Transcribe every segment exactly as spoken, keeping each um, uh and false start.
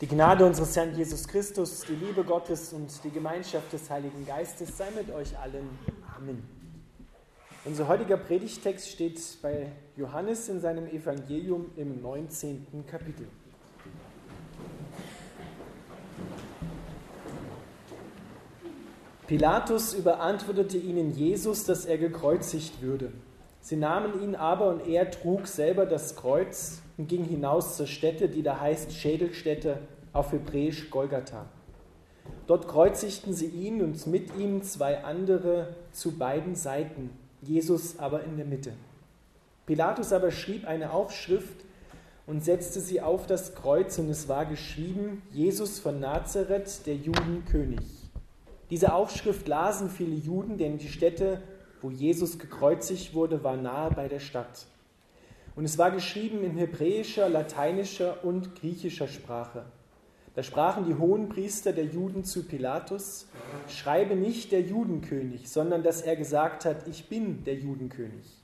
Die Gnade unseres Herrn Jesus Christus, die Liebe Gottes und die Gemeinschaft des Heiligen Geistes sei mit euch allen. Amen. Unser heutiger Predigttext steht bei Johannes in seinem Evangelium im neunzehnten Kapitel. Pilatus überantwortete ihnen Jesus, dass er gekreuzigt würde. Sie nahmen ihn aber und er trug selber das Kreuz und ging hinaus zur Stätte, die da heißt Schädelstätte, auf Hebräisch Golgatha. Dort kreuzigten sie ihn und mit ihm zwei andere zu beiden Seiten, Jesus aber in der Mitte. Pilatus aber schrieb eine Aufschrift und setzte sie auf das Kreuz, und es war geschrieben: Jesus von Nazareth, der Juden König. Diese Aufschrift lasen viele Juden, denn die Stätte, wo Jesus gekreuzigt wurde, war nahe bei der Stadt. Und es war geschrieben in hebräischer, lateinischer und griechischer Sprache. Da sprachen die Hohenpriester der Juden zu Pilatus: Schreibe nicht der Judenkönig, sondern dass er gesagt hat, ich bin der Judenkönig.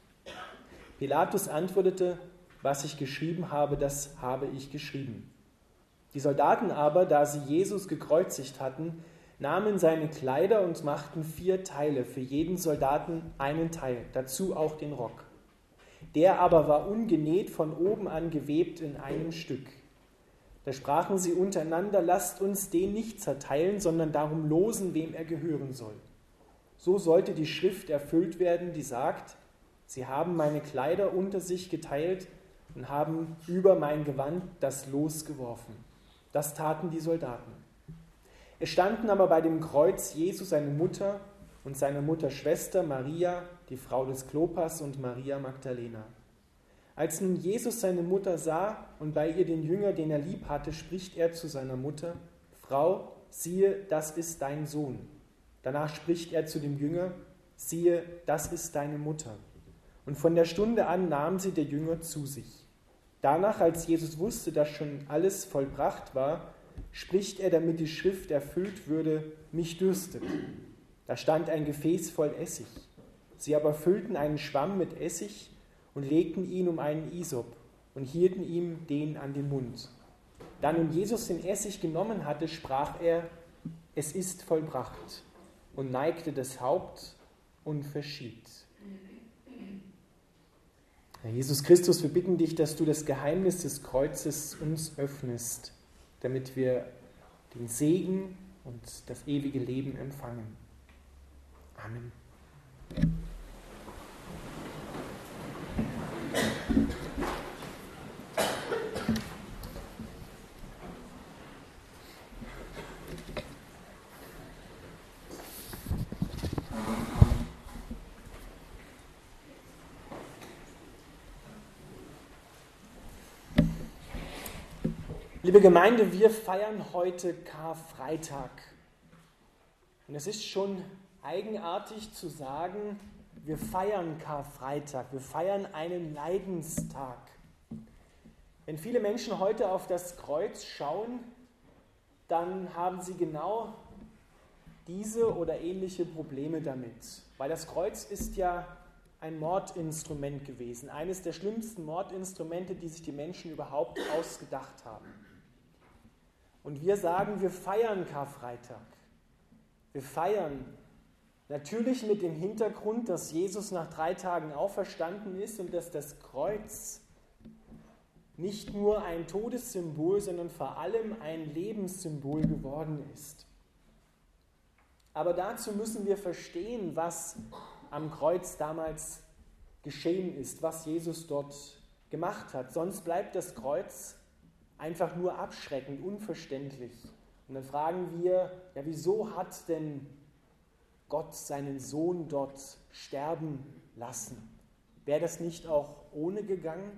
Pilatus antwortete: Was ich geschrieben habe, das habe ich geschrieben. Die Soldaten aber, da sie Jesus gekreuzigt hatten, nahmen seine Kleider und machten vier Teile, für jeden Soldaten einen Teil, dazu auch den Rock. Der aber war ungenäht, von oben an gewebt in einem Stück. Da sprachen sie untereinander: Lasst uns den nicht zerteilen, sondern darum losen, wem er gehören soll. So sollte die Schrift erfüllt werden, die sagt: Sie haben meine Kleider unter sich geteilt und haben über mein Gewand das Los geworfen. Das taten die Soldaten. Es standen aber bei dem Kreuz Jesu seine Mutter und seine Mutterschwester Maria, die Frau des Klopas, und Maria Magdalena. Als nun Jesus seine Mutter sah und bei ihr den Jünger, den er lieb hatte, spricht er zu seiner Mutter: Frau, siehe, das ist dein Sohn. Danach spricht er zu dem Jünger: Siehe, das ist deine Mutter. Und von der Stunde an nahm sie der Jünger zu sich. Danach, als Jesus wusste, dass schon alles vollbracht war, spricht er, damit die Schrift erfüllt würde: Mich dürstet. Da stand ein Gefäß voll Essig. Sie aber füllten einen Schwamm mit Essig und legten ihn um einen Isop und hielten ihm den an den Mund. Da nun Jesus den Essig genommen hatte, sprach er: Es ist vollbracht, und neigte das Haupt und verschied. Herr Jesus Christus, wir bitten dich, dass du das Geheimnis des Kreuzes uns öffnest, damit wir den Segen und das ewige Leben empfangen. Amen. Liebe Gemeinde, wir feiern heute Karfreitag. Und es ist schon eigenartig zu sagen, wir feiern Karfreitag, wir feiern einen Leidenstag. Wenn viele Menschen heute auf das Kreuz schauen, dann haben sie genau diese oder ähnliche Probleme damit. Weil das Kreuz ist ja ein Mordinstrument gewesen, eines der schlimmsten Mordinstrumente, die sich die Menschen überhaupt ausgedacht haben. Und wir sagen, wir feiern Karfreitag. Wir feiern natürlich mit dem Hintergrund, dass Jesus nach drei Tagen auferstanden ist und dass das Kreuz nicht nur ein Todessymbol, sondern vor allem ein Lebenssymbol geworden ist. Aber dazu müssen wir verstehen, was am Kreuz damals geschehen ist, was Jesus dort gemacht hat. Sonst bleibt das Kreuz einfach nur abschreckend, unverständlich. Und dann fragen wir, ja, wieso hat denn Gott seinen Sohn dort sterben lassen? Wäre das nicht auch ohne gegangen?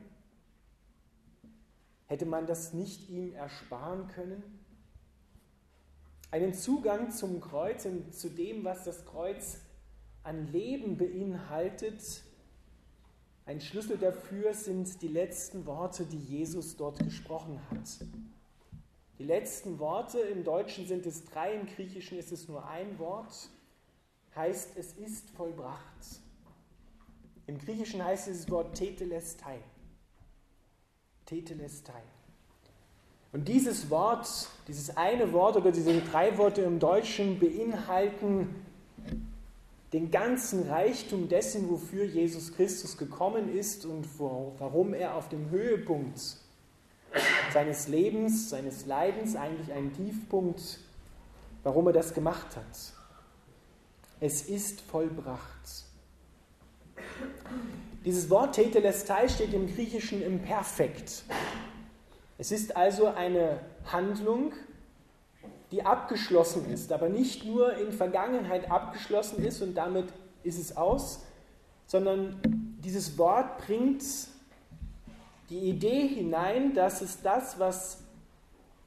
Hätte man das nicht ihm ersparen können? Einen Zugang zum Kreuz und zu dem, was das Kreuz an Leben beinhaltet, ein Schlüssel dafür sind die letzten Worte, die Jesus dort gesprochen hat. Die letzten Worte, im Deutschen sind es drei, im Griechischen ist es nur ein Wort, heißt: Es ist vollbracht. Im Griechischen heißt dieses Wort Tetelestai. Tetelestai. Und dieses Wort, dieses eine Wort oder diese drei Worte im Deutschen beinhalten den ganzen Reichtum dessen, wofür Jesus Christus gekommen ist und warum er auf dem Höhepunkt seines Lebens, seines Leidens, eigentlich einen Tiefpunkt, warum er das gemacht hat. Es ist vollbracht. Dieses Wort Tetelestai steht im Griechischen im Perfekt. Es ist also eine Handlung, die abgeschlossen ist, aber nicht nur in Vergangenheit abgeschlossen ist und damit ist es aus, sondern dieses Wort bringt die Idee hinein, dass es das, was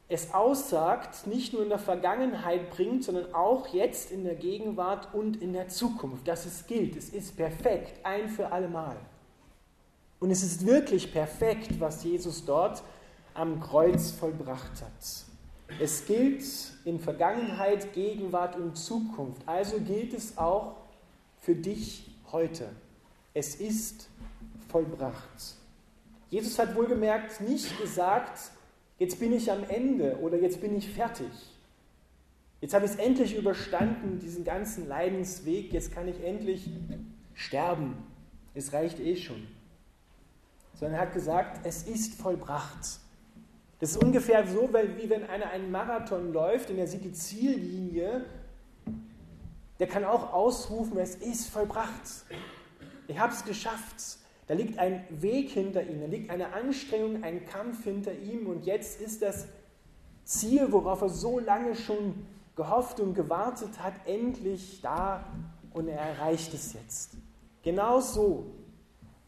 es aussagt, nicht nur in der Vergangenheit bringt, sondern auch jetzt in der Gegenwart und in der Zukunft, dass es gilt. Es ist perfekt, ein für allemal. Und es ist wirklich perfekt, was Jesus dort am Kreuz vollbracht hat. Es gilt in Vergangenheit, Gegenwart und Zukunft. Also gilt es auch für dich heute. Es ist vollbracht. Jesus hat wohlgemerkt nicht gesagt, jetzt bin ich am Ende oder jetzt bin ich fertig. Jetzt habe ich es endlich überstanden, diesen ganzen Leidensweg. Jetzt kann ich endlich sterben. Es reicht eh schon. Sondern er hat gesagt, es ist vollbracht. Das ist ungefähr so, wie wenn einer einen Marathon läuft und er sieht die Ziellinie. Der kann auch ausrufen, es ist vollbracht. Ich habe es geschafft. Da liegt ein Weg hinter ihm, da liegt eine Anstrengung, ein Kampf hinter ihm und jetzt ist das Ziel, worauf er so lange schon gehofft und gewartet hat, endlich da und er erreicht es jetzt. Genau so,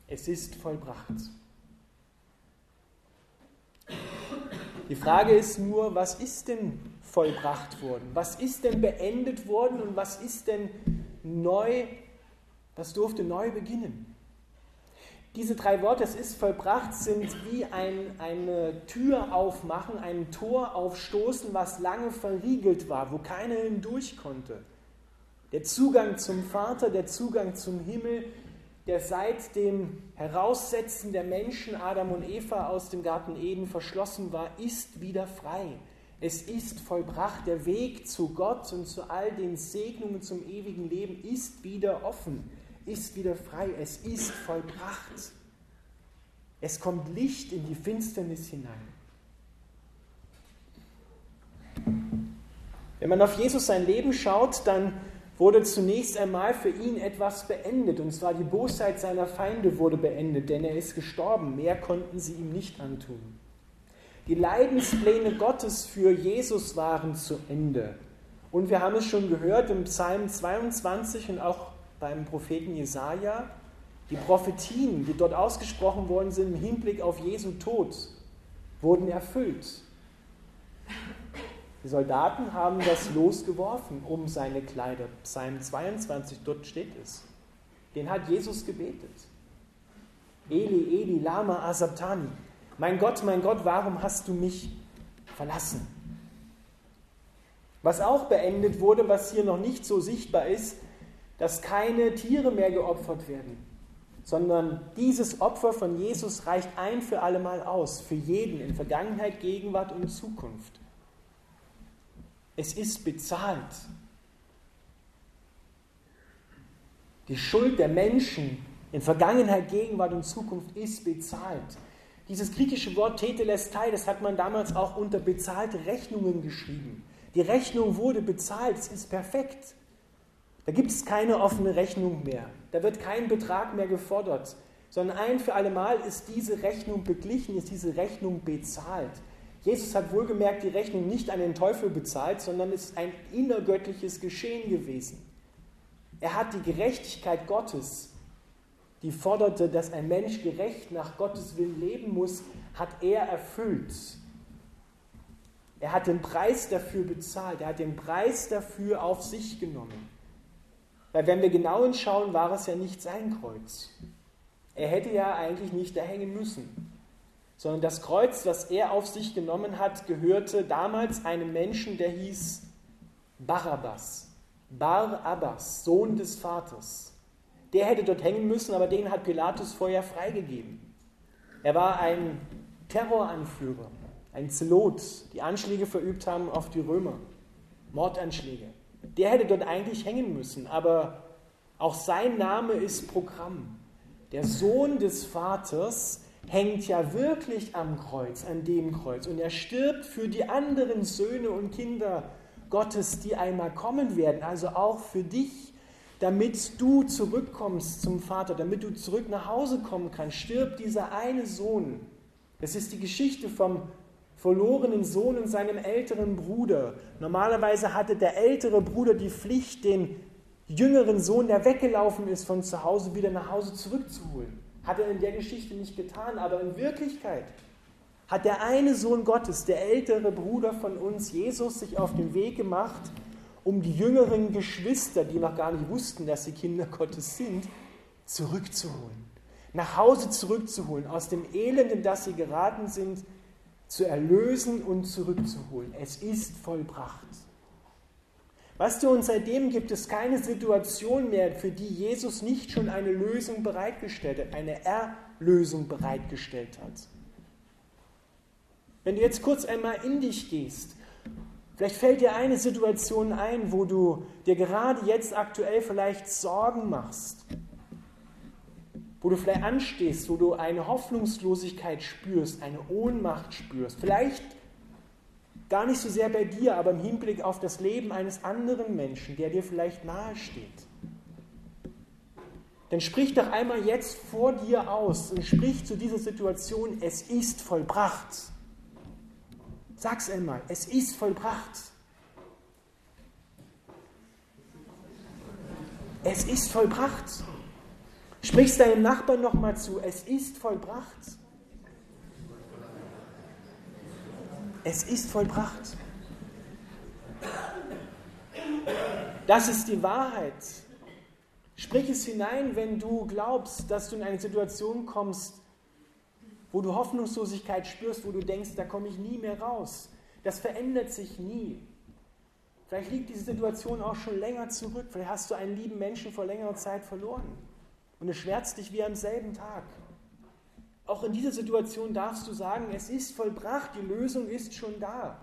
es ist vollbracht. Die Frage ist nur, was ist denn vollbracht worden? Was ist denn beendet worden und was ist denn neu, was durfte neu beginnen? Diese drei Worte, es ist vollbracht, sind wie ein, eine Tür aufmachen, ein Tor aufstoßen, was lange verriegelt war, wo keiner hindurch konnte. Der Zugang zum Vater, der Zugang zum Himmel, der seit dem Heraussetzen der Menschen, Adam und Eva, aus dem Garten Eden verschlossen war, ist wieder frei. Es ist vollbracht, der Weg zu Gott und zu all den Segnungen zum ewigen Leben ist wieder offen. Ist wieder frei, es ist vollbracht. Es kommt Licht in die Finsternis hinein. Wenn man auf Jesus sein Leben schaut, dann wurde zunächst einmal für ihn etwas beendet, und zwar die Bosheit seiner Feinde wurde beendet, denn er ist gestorben, mehr konnten sie ihm nicht antun. Die Leidenspläne Gottes für Jesus waren zu Ende. Und wir haben es schon gehört im Psalm zweiundzwanzig und auch beim Propheten Jesaja, die Prophetien, die dort ausgesprochen worden sind im Hinblick auf Jesu Tod, wurden erfüllt. Die Soldaten haben das Los geworfen um seine Kleider. Psalm zweiundzwanzig, dort steht es. Den hat Jesus gebetet. Eli, Eli, lama asabtani. Mein Gott, mein Gott, warum hast du mich verlassen? Was auch beendet wurde, was hier noch nicht so sichtbar ist, dass keine Tiere mehr geopfert werden, sondern dieses Opfer von Jesus reicht ein für allemal aus, für jeden in Vergangenheit, Gegenwart und Zukunft. Es ist bezahlt. Die Schuld der Menschen in Vergangenheit, Gegenwart und Zukunft ist bezahlt. Dieses griechische Wort Tetelestai, das hat man damals auch unter bezahlte Rechnungen geschrieben. Die Rechnung wurde bezahlt, es ist perfekt. Da gibt es keine offene Rechnung mehr. Da wird kein Betrag mehr gefordert, sondern ein für allemal ist diese Rechnung beglichen, ist diese Rechnung bezahlt. Jesus hat wohlgemerkt die Rechnung nicht an den Teufel bezahlt, sondern es ist ein innergöttliches Geschehen gewesen. Er hat die Gerechtigkeit Gottes, die forderte, dass ein Mensch gerecht nach Gottes Willen leben muss, hat er erfüllt. Er hat den Preis dafür bezahlt, er hat den Preis dafür auf sich genommen. Weil wenn wir genau hinschauen, war es ja nicht sein Kreuz. Er hätte ja eigentlich nicht da hängen müssen. Sondern das Kreuz, das er auf sich genommen hat, gehörte damals einem Menschen, der hieß Barabbas. Barabbas, Sohn des Vaters. Der hätte dort hängen müssen, aber den hat Pilatus vorher freigegeben. Er war ein Terroranführer. ein Zelot, die Anschläge verübt haben auf die Römer, Mordanschläge. Der hätte dort eigentlich hängen müssen, aber auch sein Name ist Programm. Der Sohn des Vaters hängt ja wirklich am Kreuz, an dem Kreuz. Und er stirbt für die anderen Söhne und Kinder Gottes, die einmal kommen werden. Also auch für dich, damit du zurückkommst zum Vater, damit du zurück nach Hause kommen kannst, stirbt dieser eine Sohn. Das ist die Geschichte vom verlorenen Sohn und seinem älteren Bruder. Normalerweise hatte der ältere Bruder die Pflicht, den jüngeren Sohn, der weggelaufen ist von zu Hause, wieder nach Hause zurückzuholen. Hat er in der Geschichte nicht getan, aber in Wirklichkeit hat der eine Sohn Gottes, der ältere Bruder von uns, Jesus, sich auf den Weg gemacht, um die jüngeren Geschwister, die noch gar nicht wussten, dass sie Kinder Gottes sind, zurückzuholen. Nach Hause zurückzuholen, aus dem Elend, in das sie geraten sind, zu erlösen und zurückzuholen. Es ist vollbracht. Weißt du, und seitdem gibt es keine Situation mehr, für die Jesus nicht schon eine Lösung bereitgestellt hat, eine Erlösung bereitgestellt hat. Wenn du jetzt kurz einmal in dich gehst, vielleicht fällt dir eine Situation ein, wo du dir gerade jetzt aktuell vielleicht Sorgen machst, wo du vielleicht anstehst, wo du eine Hoffnungslosigkeit spürst, eine Ohnmacht spürst, vielleicht gar nicht so sehr bei dir, aber im Hinblick auf das Leben eines anderen Menschen, der dir vielleicht nahe steht. Dann sprich doch einmal jetzt vor dir aus und sprich zu dieser Situation, es ist vollbracht. Sag's einmal, es ist vollbracht. Es ist vollbracht. Sprich's deinem Nachbarn nochmal zu, es ist vollbracht. Es ist vollbracht. Das ist die Wahrheit. Sprich es hinein, wenn du glaubst, dass du in eine Situation kommst, wo du Hoffnungslosigkeit spürst, wo du denkst, da komme ich nie mehr raus. Das verändert sich nie. Vielleicht liegt diese Situation auch schon länger zurück. Vielleicht hast du einen lieben Menschen vor längerer Zeit verloren. Und es schmerzt dich wie am selben Tag. Auch in dieser Situation darfst du sagen, es ist vollbracht, die Lösung ist schon da.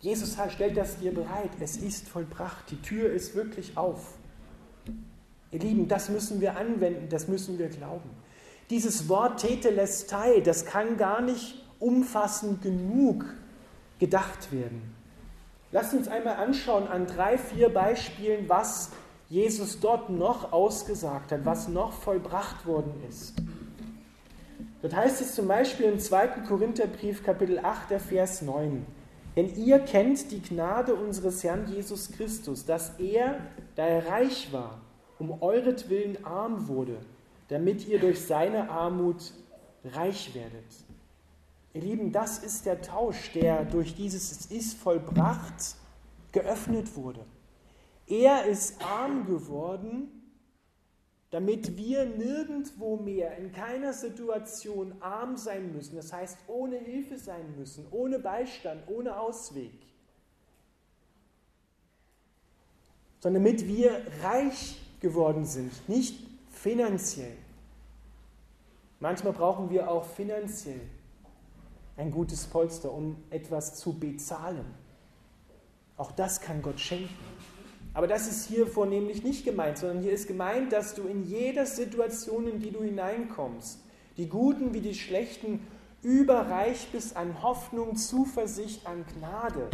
Jesus stellt das dir bereit, es ist vollbracht, die Tür ist wirklich auf. Ihr Lieben, das müssen wir anwenden, das müssen wir glauben. Dieses Wort Tetelestai, das kann gar nicht umfassend genug gedacht werden. Lasst uns einmal anschauen an drei, vier Beispielen, was Jesus dort noch ausgesagt hat, was noch vollbracht worden ist. Dort heißt es zum Beispiel im zweiten Korintherbrief, Kapitel acht, der Vers neun. Denn ihr kennt die Gnade unseres Herrn Jesus Christus, dass er, da er reich war, um euretwillen arm wurde, damit ihr durch seine Armut reich werdet. Ihr Lieben, das ist der Tausch, der durch dieses Es ist vollbracht geöffnet wurde. Er ist arm geworden, damit wir nirgendwo mehr, in keiner Situation arm sein müssen. Das heißt, ohne Hilfe sein müssen, ohne Beistand, ohne Ausweg. Sondern damit wir reich geworden sind, nicht finanziell. Manchmal brauchen wir auch finanziell ein gutes Polster, um etwas zu bezahlen. Auch das kann Gott schenken. Aber das ist hier vornehmlich nicht gemeint, sondern hier ist gemeint, dass du in jeder Situation, in die du hineinkommst, die guten wie die schlechten, überreich bist an Hoffnung, Zuversicht, an Gnade.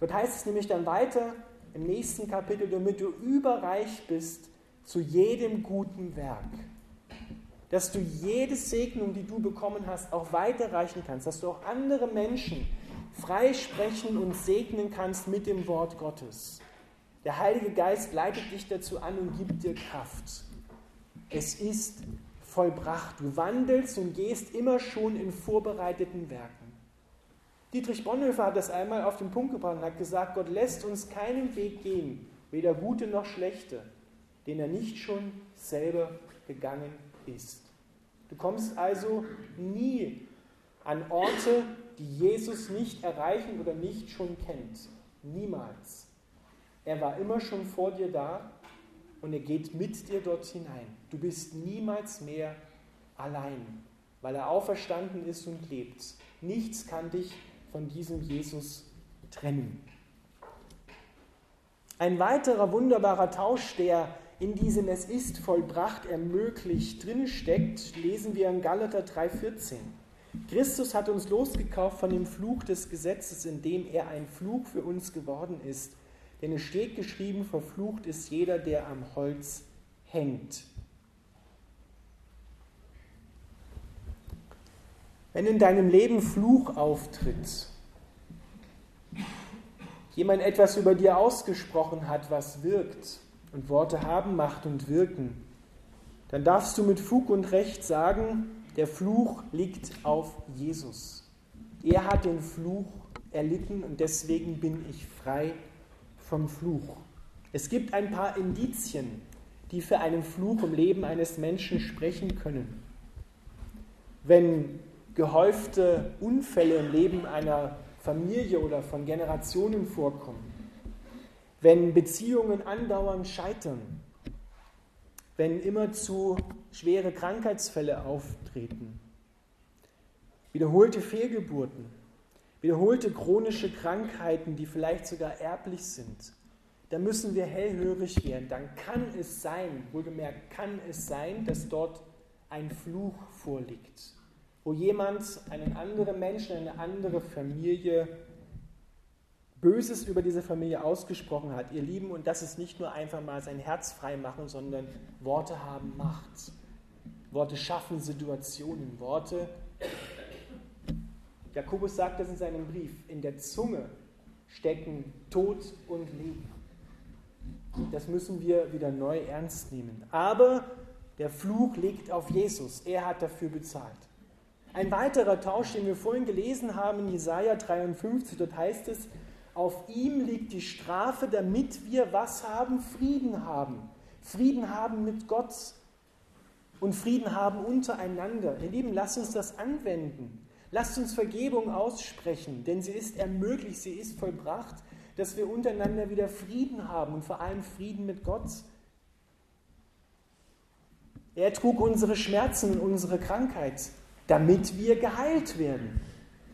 Dort heißt es nämlich dann weiter im nächsten Kapitel, damit du überreich bist zu jedem guten Werk. Dass du jede Segnung, die du bekommen hast, auch weiterreichen kannst, dass du auch andere Menschen freisprechen und segnen kannst mit dem Wort Gottes. Der Heilige Geist leitet dich dazu an und gibt dir Kraft. Es ist vollbracht. Du wandelst und gehst immer schon in vorbereiteten Werken. Dietrich Bonhoeffer hat das einmal auf den Punkt gebracht und hat gesagt, Gott lässt uns keinen Weg gehen, weder gute noch schlechte, den er nicht schon selber gegangen ist. Du kommst also nie an Orte, die Jesus nicht erreichen oder nicht schon kennt. Niemals. Er war immer schon vor dir da und er geht mit dir dort hinein. Du bist niemals mehr allein. weil er auferstanden ist und lebt. Nichts kann dich von diesem Jesus trennen. Ein weiterer wunderbarer Tausch, der in diesem Es ist vollbracht ermöglicht drinsteckt, lesen wir in Galater drei vierzehn. Christus hat uns losgekauft von dem Fluch des Gesetzes, indem er ein Fluch für uns geworden ist. Denn es steht geschrieben, verflucht ist jeder, der am Holz hängt. Wenn in deinem Leben Fluch auftritt, jemand etwas über dir ausgesprochen hat, was wirkt, und Worte haben Macht und wirken, dann darfst du mit Fug und Recht sagen, der Fluch liegt auf Jesus. Er hat den Fluch erlitten und deswegen bin ich frei vom Fluch. Es gibt ein paar Indizien, die für einen Fluch im Leben eines Menschen sprechen können. Wenn gehäufte Unfälle im Leben einer Familie oder von Generationen vorkommen, wenn Beziehungen andauernd scheitern, wenn immerzu schwere Krankheitsfälle auftreten, wiederholte Fehlgeburten, wiederholte chronische Krankheiten, die vielleicht sogar erblich sind, dann müssen wir hellhörig werden. Dann kann es sein, wohlgemerkt kann es sein, dass dort ein Fluch vorliegt, wo jemand einen anderen Menschen, eine andere Familie Böses über diese Familie ausgesprochen hat, ihr Lieben, und das ist nicht nur einfach mal sein Herz frei machen, sondern Worte haben Macht. Worte schaffen Situationen. Worte, Jakobus sagt das in seinem Brief, in der Zunge stecken Tod und Leben. Das müssen wir wieder neu ernst nehmen. Aber der Fluch liegt auf Jesus. Er hat dafür bezahlt. Ein weiterer Tausch, den wir vorhin gelesen haben in Jesaja dreiundfünfzig, dort heißt es, auf ihm liegt die Strafe, damit wir was haben? Frieden haben. Frieden haben mit Gott und Frieden haben untereinander. Ihr Lieben, lasst uns das anwenden. Lasst uns Vergebung aussprechen, denn sie ist ermöglicht, sie ist vollbracht, dass wir untereinander wieder Frieden haben und vor allem Frieden mit Gott. Er trug unsere Schmerzen und unsere Krankheit, damit wir geheilt werden.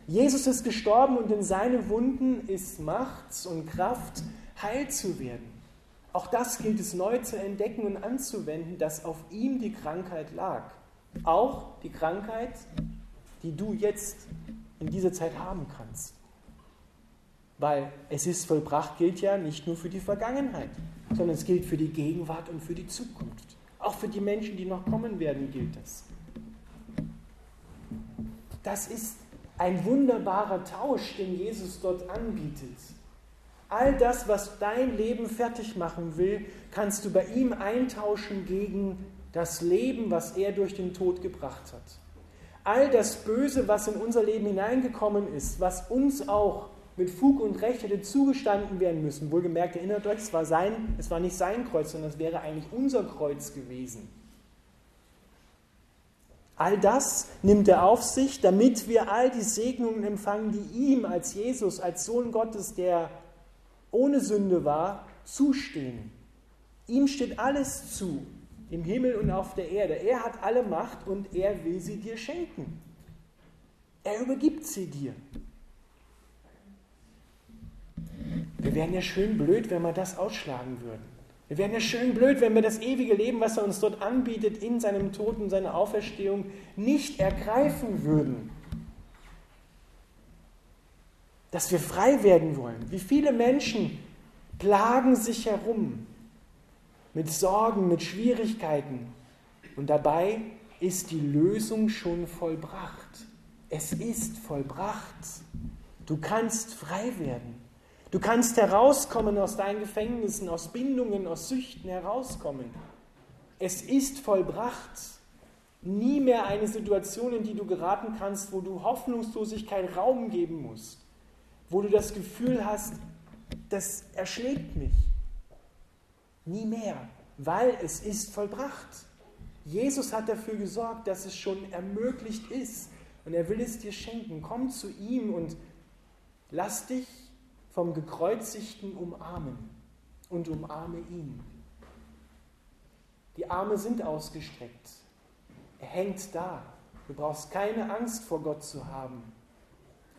Jesus ist gestorben und in seinen Wunden ist Macht und Kraft, heil zu werden. Auch das gilt es neu zu entdecken und anzuwenden, dass auf ihm die Krankheit lag. Auch die Krankheit, die du jetzt in dieser Zeit haben kannst. Weil es ist vollbracht gilt ja nicht nur für die Vergangenheit, sondern es gilt für die Gegenwart und für die Zukunft. Auch für die Menschen, die noch kommen werden, gilt das. Das ist ein wunderbarer Tausch, den Jesus dort anbietet. All das, was dein Leben fertig machen will, kannst du bei ihm eintauschen gegen das Leben, was er durch den Tod gebracht hat. All das Böse, was in unser Leben hineingekommen ist, was uns auch mit Fug und Recht hätte zugestanden werden müssen, wohlgemerkt, erinnert euch, es war, sein, es war nicht sein Kreuz, sondern es wäre eigentlich unser Kreuz gewesen. All das nimmt er auf sich, damit wir all die Segnungen empfangen, die ihm als Jesus, als Sohn Gottes, der ohne Sünde war, zustehen. Ihm steht alles zu, im Himmel und auf der Erde. Er hat alle Macht und er will sie dir schenken. Er übergibt sie dir. Wir wären ja schön blöd, wenn wir das ausschlagen würden. Wir wären ja schön blöd, wenn wir das ewige Leben, was er uns dort anbietet, in seinem Tod und seiner Auferstehung nicht ergreifen würden. Dass wir frei werden wollen. Wie viele Menschen plagen sich herum mit Sorgen, mit Schwierigkeiten. Und dabei ist die Lösung schon vollbracht. Es ist vollbracht. Du kannst frei werden. Du kannst herauskommen aus deinen Gefängnissen, aus Bindungen, aus Süchten herauskommen. Es ist vollbracht. Nie mehr eine Situation, in die du geraten kannst, wo du Hoffnungslosigkeit Raum geben musst. Wo du das Gefühl hast, das erschlägt mich. Nie mehr, weil es ist vollbracht. Jesus hat dafür gesorgt, dass es schon ermöglicht ist. Und er will es dir schenken. Komm zu ihm und lass dich vom Gekreuzigten umarmen und umarme ihn. Die Arme sind ausgestreckt. Er hängt da. Du brauchst keine Angst vor Gott zu haben,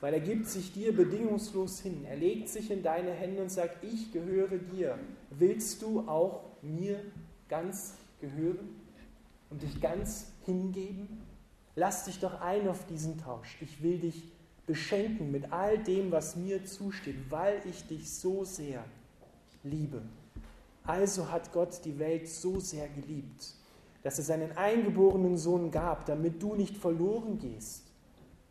weil er gibt sich dir bedingungslos hin. Er legt sich in deine Hände und sagt, ich gehöre dir. Willst du auch mir ganz gehören und dich ganz hingeben? Lass dich doch ein auf diesen Tausch. Ich will dich beschenken mit all dem, was mir zusteht, weil ich dich so sehr liebe. Also hat Gott die Welt so sehr geliebt, dass er seinen eingeborenen Sohn gab, damit du nicht verloren gehst,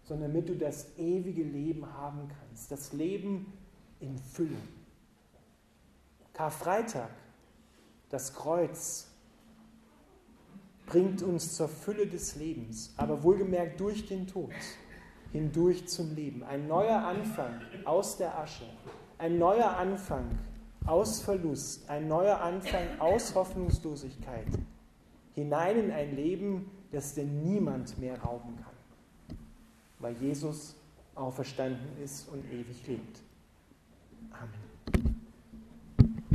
sondern damit du das ewige Leben haben kannst, das Leben in Fülle. Karfreitag, das Kreuz, bringt uns zur Fülle des Lebens, aber wohlgemerkt durch den Tod hindurch zum Leben. Ein neuer Anfang aus der Asche, ein neuer Anfang aus Verlust, ein neuer Anfang aus Hoffnungslosigkeit, hinein in ein Leben, das dir niemand mehr rauben kann, weil Jesus auferstanden ist und ewig lebt. Amen.